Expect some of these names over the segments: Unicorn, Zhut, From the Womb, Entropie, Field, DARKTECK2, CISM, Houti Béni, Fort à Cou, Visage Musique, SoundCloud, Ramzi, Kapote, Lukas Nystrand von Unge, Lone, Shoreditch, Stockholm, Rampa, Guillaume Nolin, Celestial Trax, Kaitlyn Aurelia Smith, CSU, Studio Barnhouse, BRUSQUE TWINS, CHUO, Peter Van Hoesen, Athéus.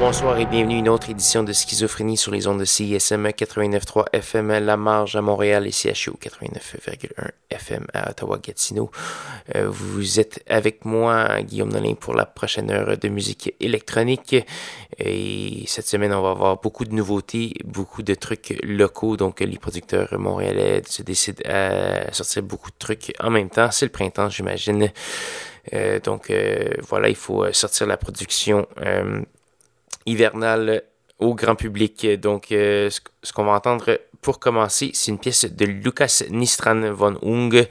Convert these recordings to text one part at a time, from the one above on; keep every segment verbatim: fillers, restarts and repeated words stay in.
Bonsoir et bienvenue à une autre édition de Schizophrénie sur les ondes de C I S M quatre-vingt-neuf virgule trois F M à La Marge à Montréal et C H O quatre-vingt-neuf virgule un F M à Ottawa-Gatineau. Euh, vous êtes avec moi, Guillaume Nolin, pour la prochaine heure de musique électronique. Et cette semaine, on va avoir beaucoup de nouveautés, beaucoup de trucs locaux. Donc, les producteurs montréalais se décident à sortir beaucoup de trucs en même temps. C'est le printemps, j'imagine. Euh, donc, euh, voilà, il faut sortir la production Euh, hivernale au grand public. Donc, euh, ce qu'on va entendre pour commencer, c'est une pièce de Lukas Nystrand von Unge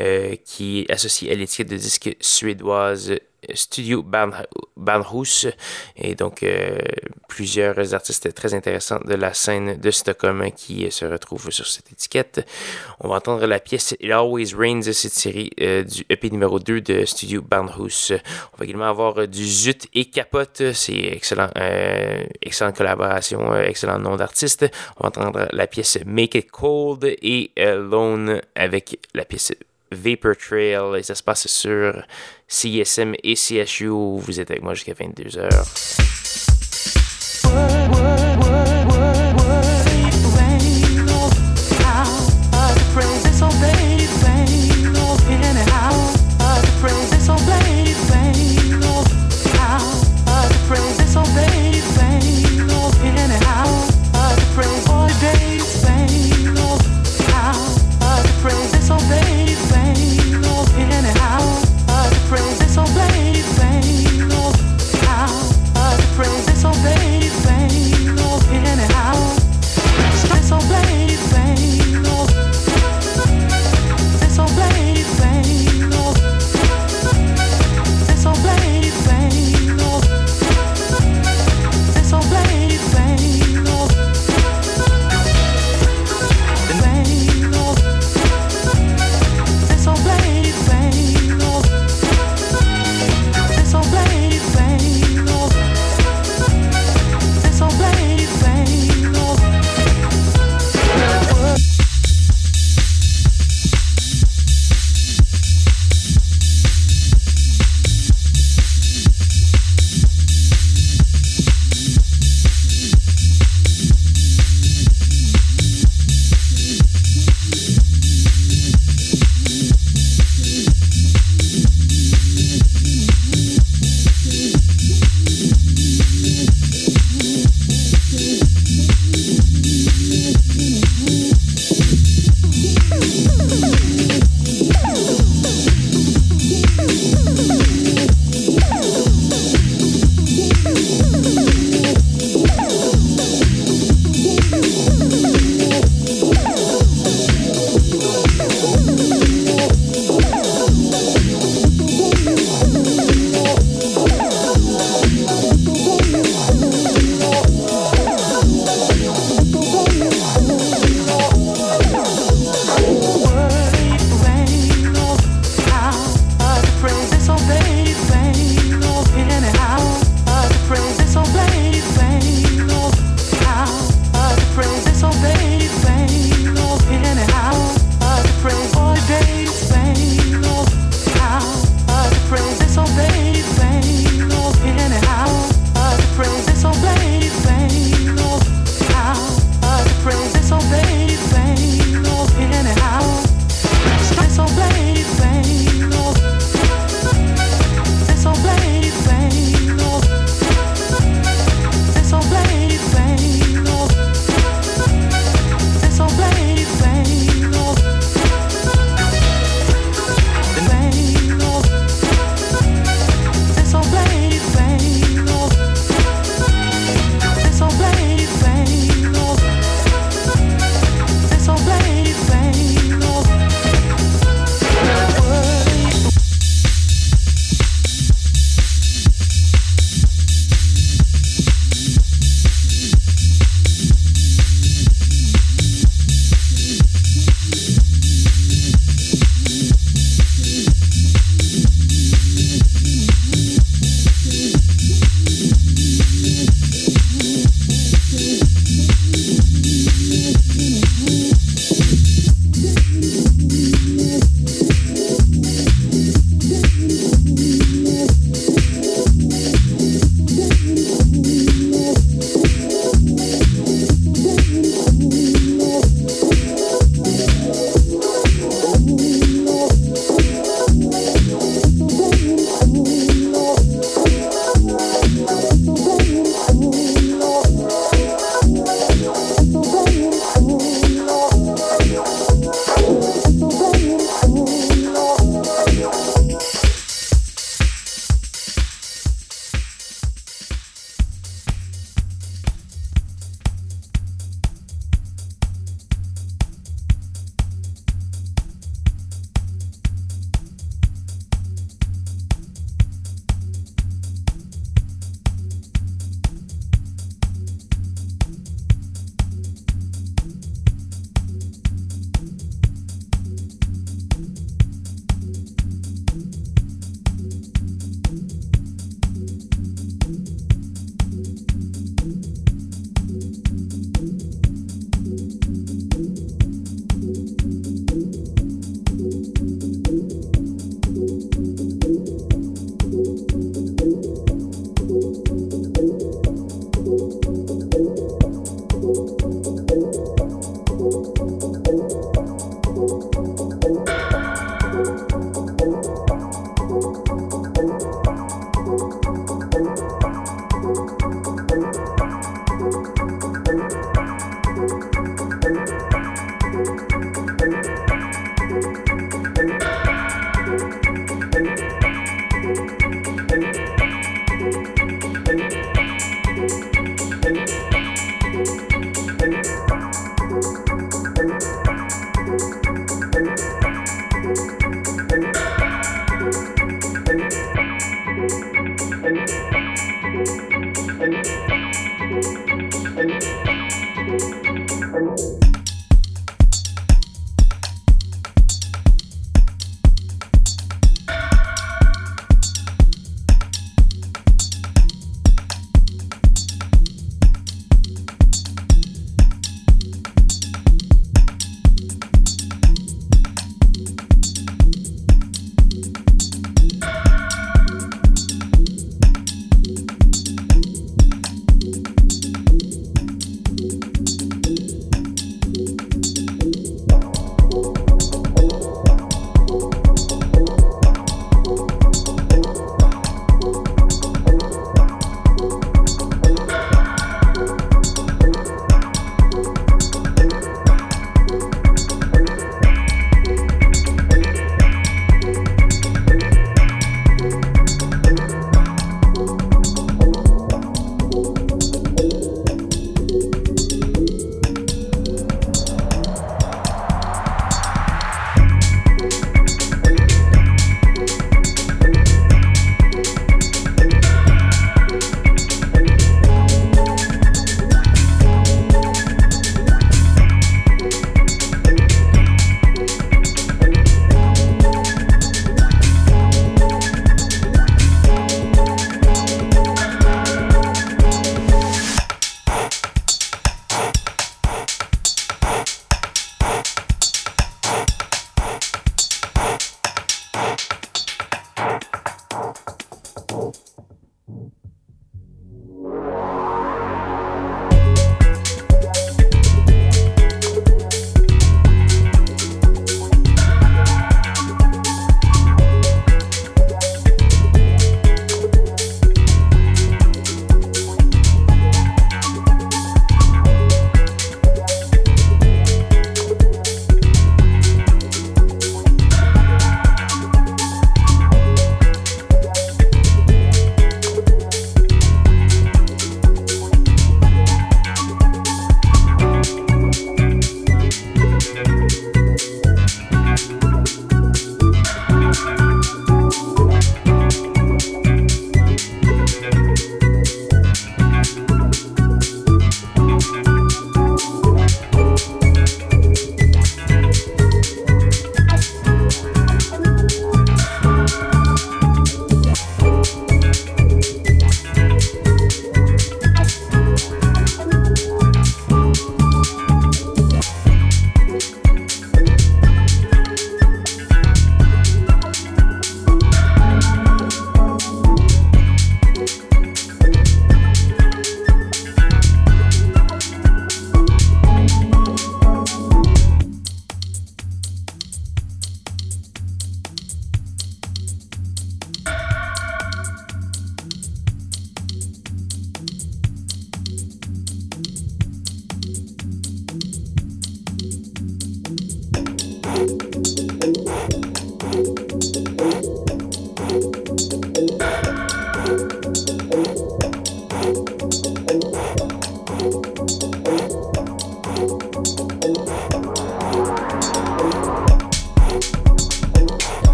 euh, qui est associée à l'étiquette de disque suédoise Studio Barnhouse, et donc euh, plusieurs artistes très intéressants de la scène de Stockholm qui se retrouvent sur cette étiquette. On va entendre la pièce It Always Rains, cette série euh, du E P numéro deux de Studio Barnhouse. On va également avoir du Zhut et Kapote, c'est excellent, euh, excellente collaboration, euh, excellent nom d'artiste. On va entendre la pièce Make It Cold et euh, Lone avec la pièce Vapor Trail, et ça se passe sur C S M et C S U. Vous êtes avec moi jusqu'à vingt-deux heures. Praise is so blazing, how are the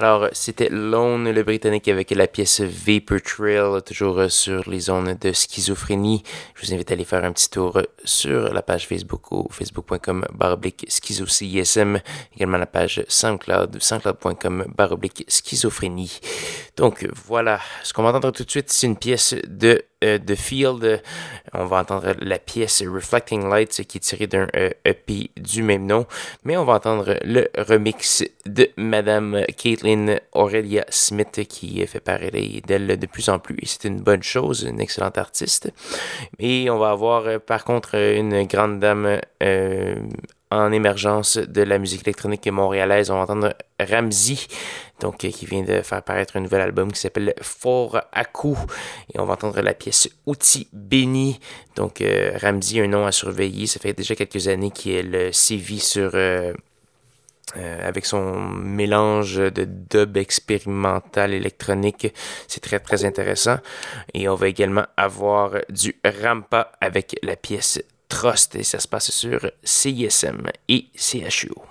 Alors, c'était Lone, le Britannique, avec la pièce Vapor Trail, toujours sur les zones de schizophrénie. Je vous invite à aller faire un petit tour sur la page Facebook au facebook point com slash schizo C I S M, également la page SoundCloud, soundcloud point com slash schizophrénie. Donc, voilà. Ce qu'on va entendre tout de suite, c'est une pièce de... de Field. On va entendre la pièce Reflecting Lights qui est tirée d'un E P du même nom, mais on va entendre le remix de Madame Kaitlyn Aurelia Smith qui fait parler d'elle de plus en plus, et c'est une bonne chose, une excellente artiste. Et on va avoir par contre une grande dame euh, en émergence de la musique électronique montréalaise. On va entendre Ramzi, donc qui vient de faire paraître un nouvel album qui s'appelle Fort à Cou, et on va entendre la pièce Houti Béni. Donc euh, Ramzi, un nom à surveiller, ça fait déjà quelques années qu'il sévit sur euh, euh, avec son mélange de dub expérimental électronique, c'est très très intéressant. Et on va également avoir du Rampa avec la pièce Trust, et ça se passe sur C I S M et C H U O.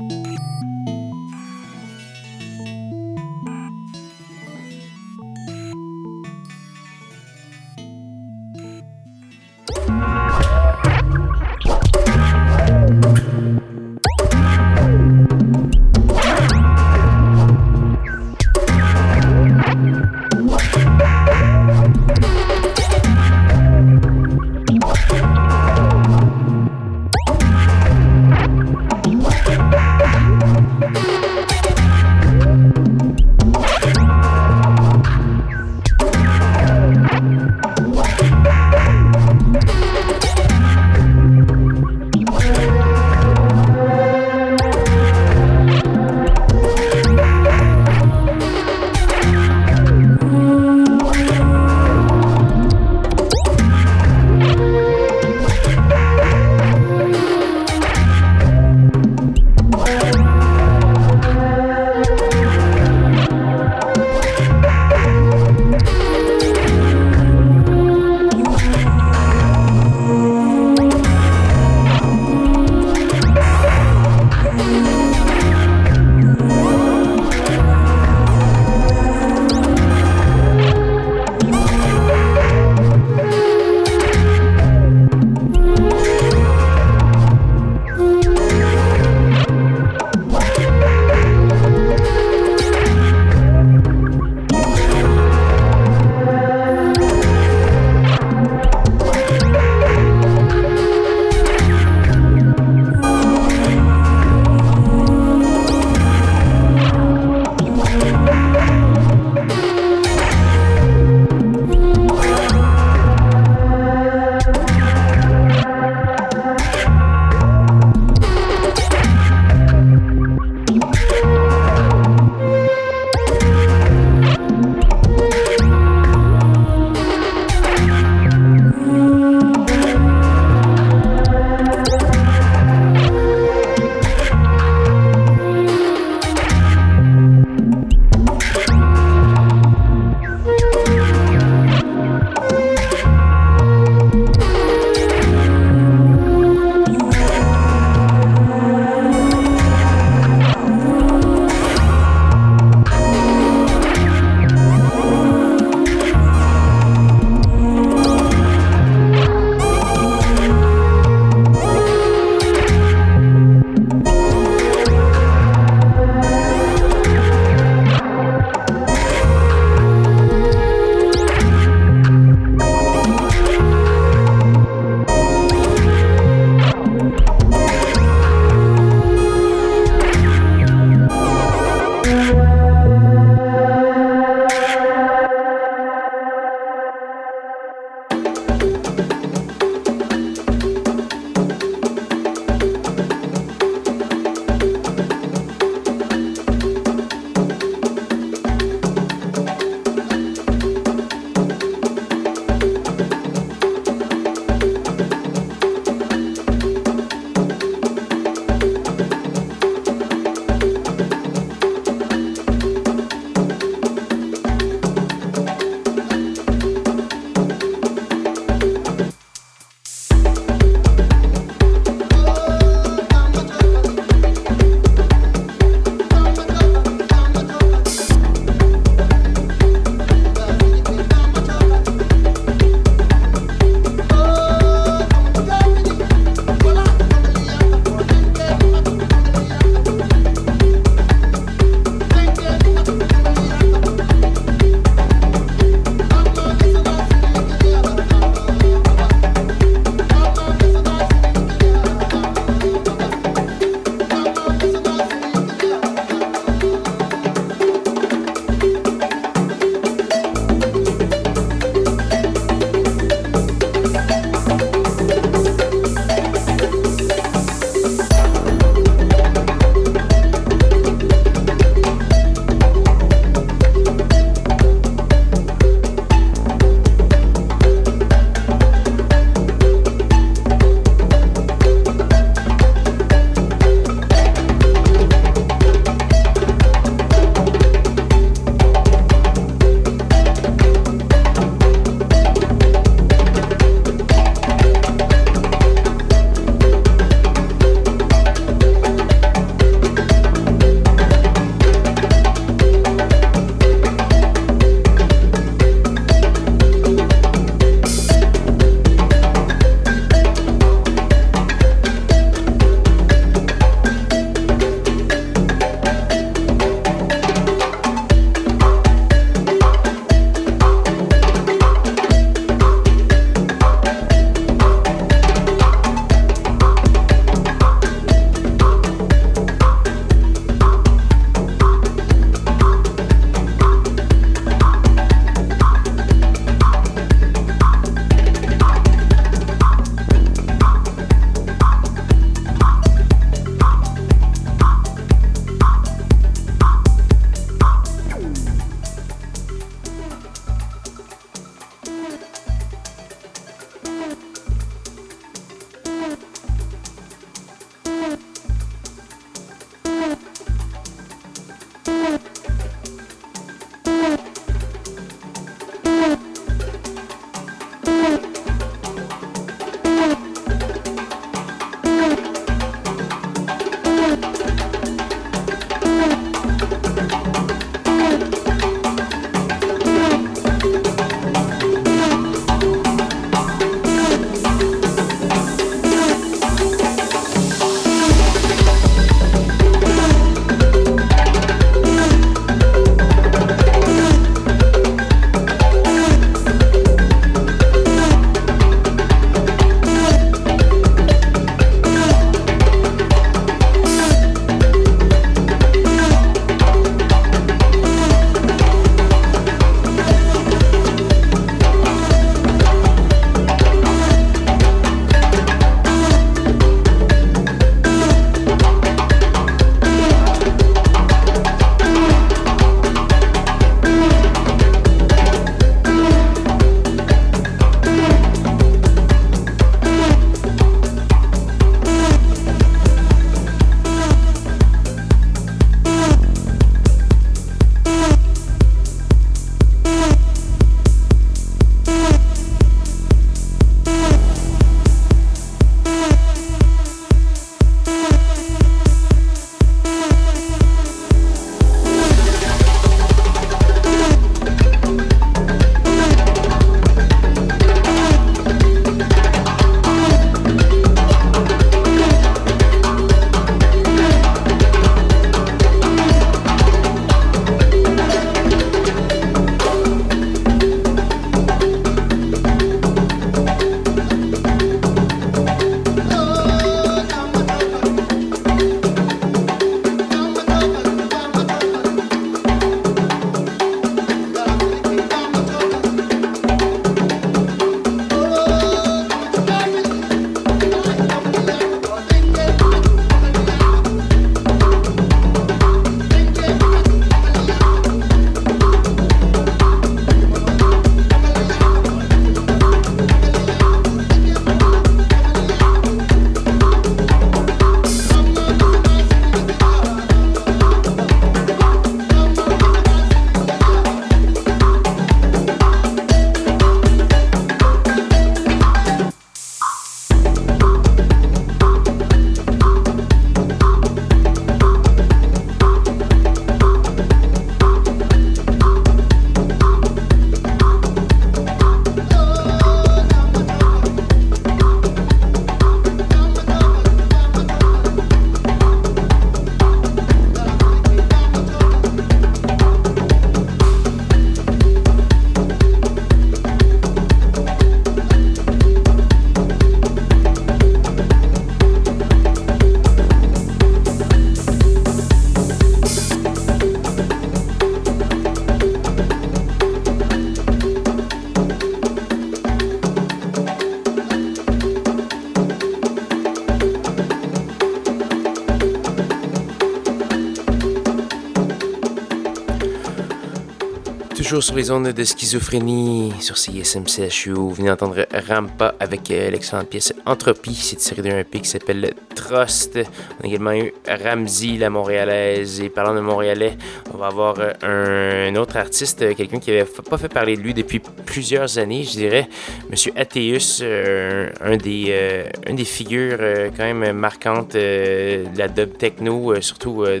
C H O sur les ondes de schizophrénie sur C S M C H U. Vous venez d'entendre Rampa avec euh, l'excellente pièce Entropie. C'est tiré d'un E P qui s'appelle Trust. On a également eu Ramzi, la Montréalaise. Et parlant de Montréalais, on va avoir euh, un autre artiste, quelqu'un qui n'avait pas fait parler de lui depuis plusieurs années, je dirais. Monsieur Athéus, euh, un des, euh, une des figures euh, quand même marquantes euh, de la dub techno, euh, surtout euh,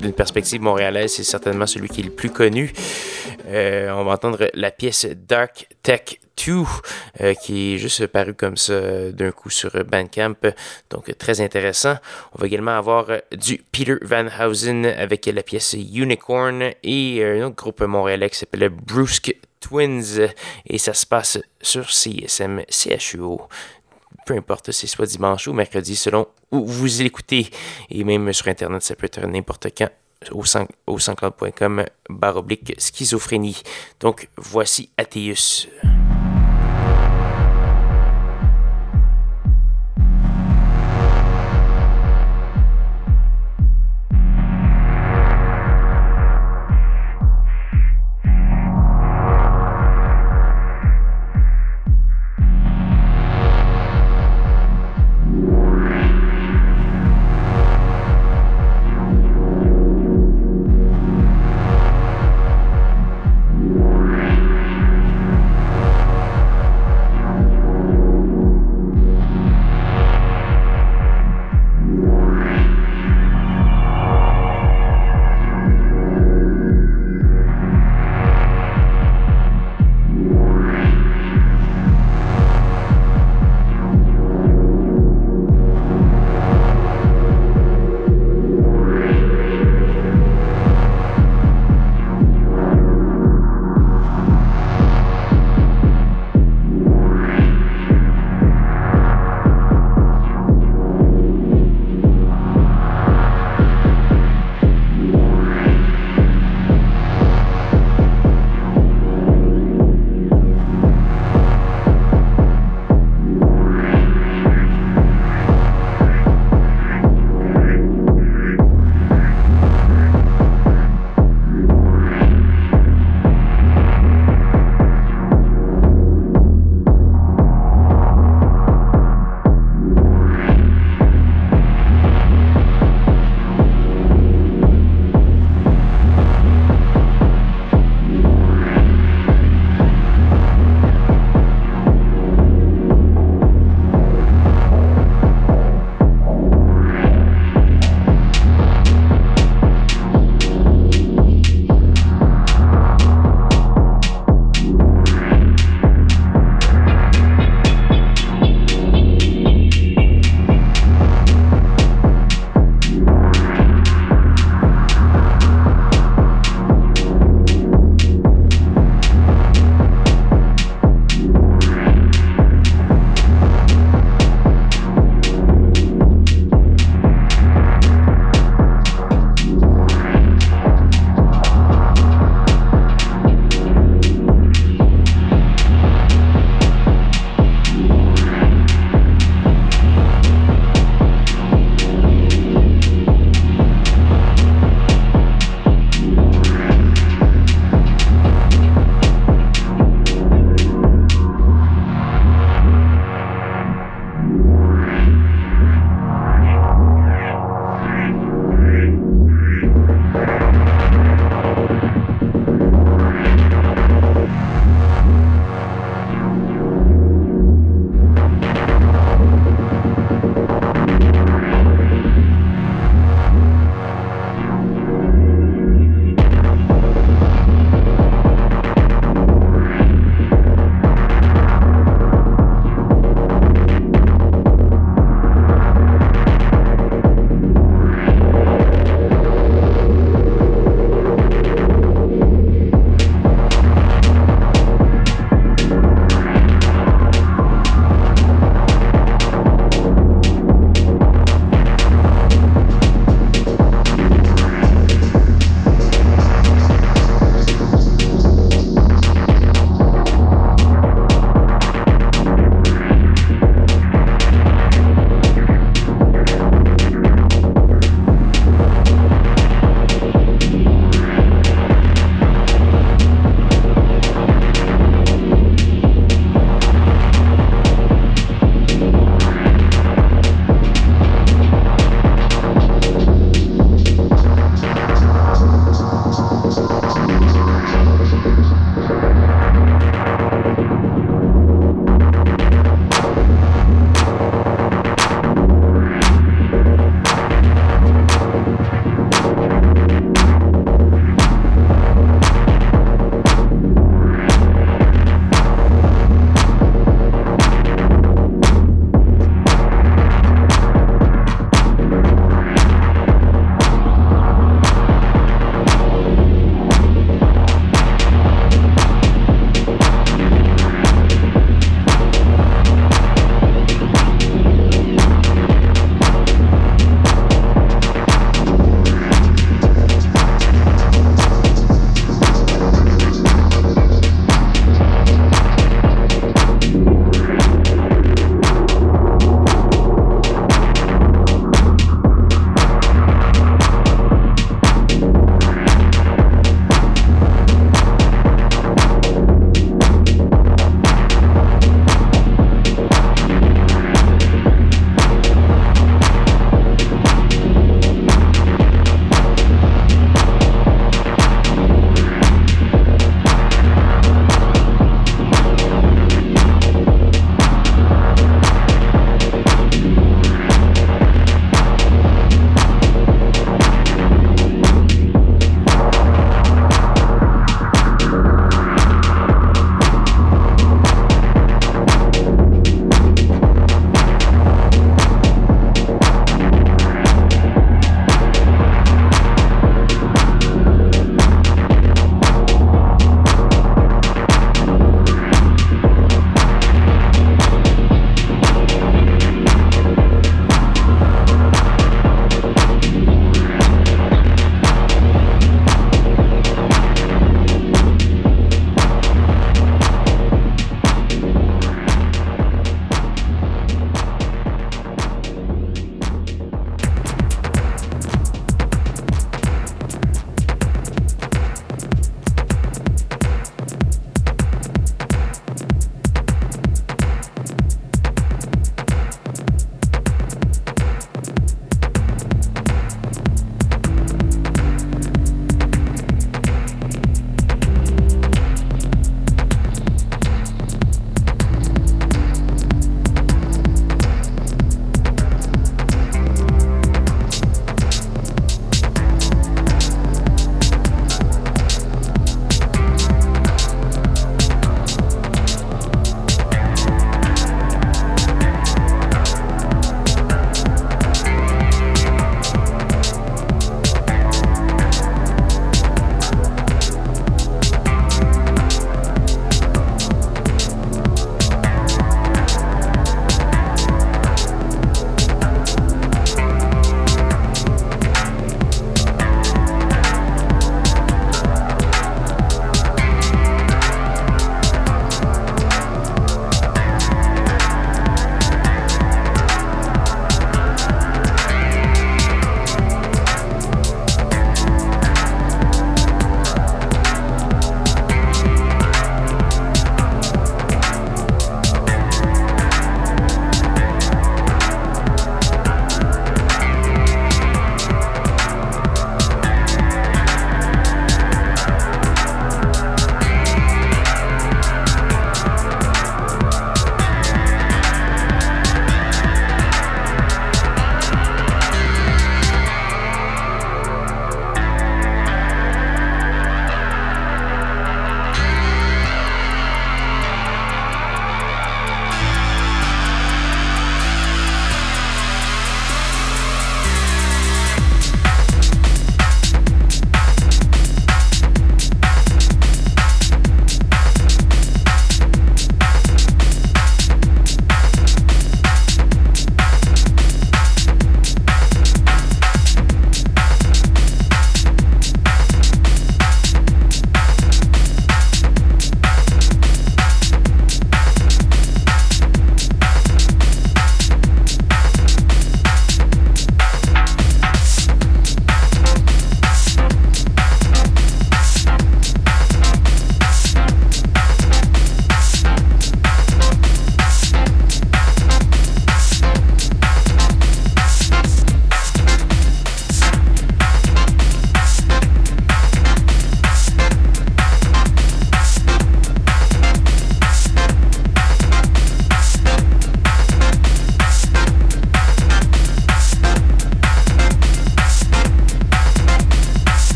d'une perspective montréalaise. C'est certainement celui qui est le plus connu. Euh, on va entendre la pièce DARKTECK deux euh, qui est juste parue comme ça d'un coup sur Bandcamp, donc très intéressant. On va également avoir du Peter Van Hoesen avec la pièce Unicorn et un autre groupe montréalais qui s'appelle Brusque Twins et ça se passe sur C S M C H U O. Peu importe, c'est soit dimanche ou mercredi selon où vous l'écoutez et même sur internet ça peut être n'importe quand. au sanscloud point com barre oblique schizophrénie. Donc voici Athéus.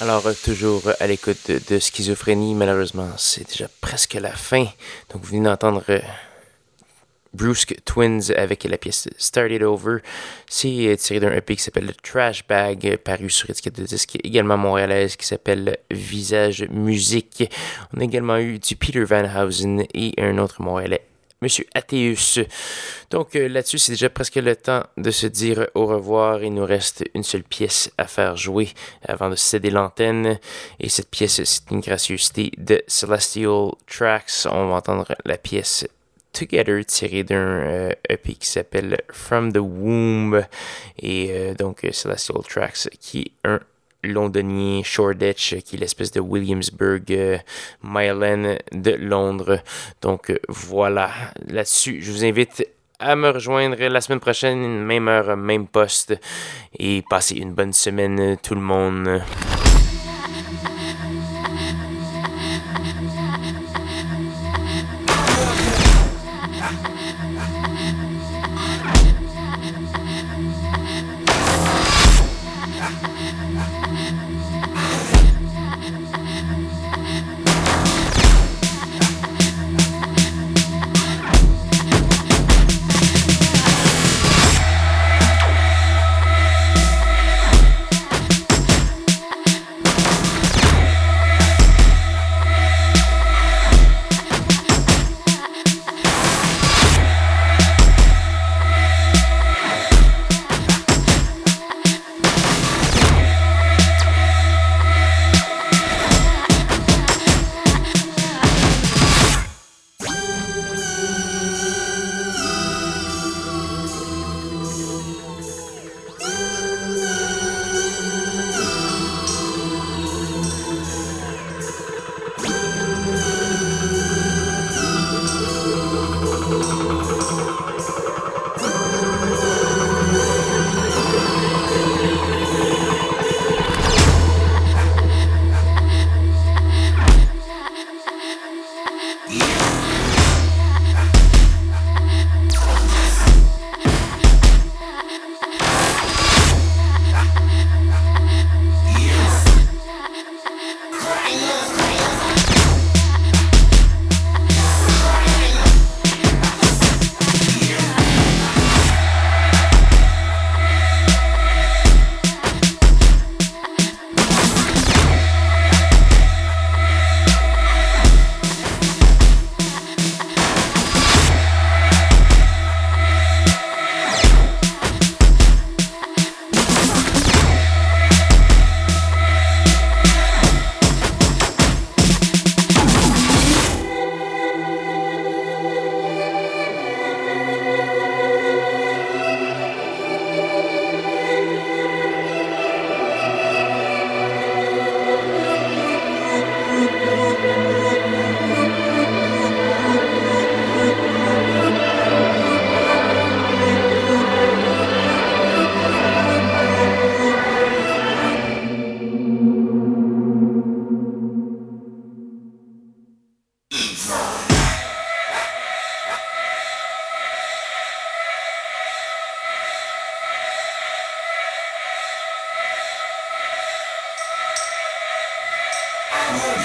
Alors, toujours à l'écoute de, de Schizophrénie, malheureusement, c'est déjà presque la fin. Donc, vous venez d'entendre euh, Brusque Twins avec la pièce Start It Over. C'est tiré d'un E P qui s'appelle Trash Bag, paru sur étiquette de disque également montréalaise qui s'appelle Visage Musique. On a également eu du Peter Van Hoesen et un autre montréalais, Monsieur Athéus. Donc euh, là-dessus, c'est déjà presque le temps de se dire au revoir. Il nous reste une seule pièce à faire jouer avant de céder l'antenne. Et cette pièce, c'est une gracieuseté de Celestial Trax. On va entendre la pièce Together, tirée d'un euh, E P qui s'appelle From the Womb. Et euh, donc euh, Celestial Trax, qui est un londonien, Shoreditch, qui est l'espèce de Williamsburg, euh, Mile End de Londres. Donc euh, voilà, là-dessus, je vous invite à me rejoindre la semaine prochaine, même heure, même poste, et passez une bonne semaine tout le monde.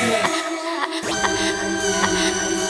Yeah.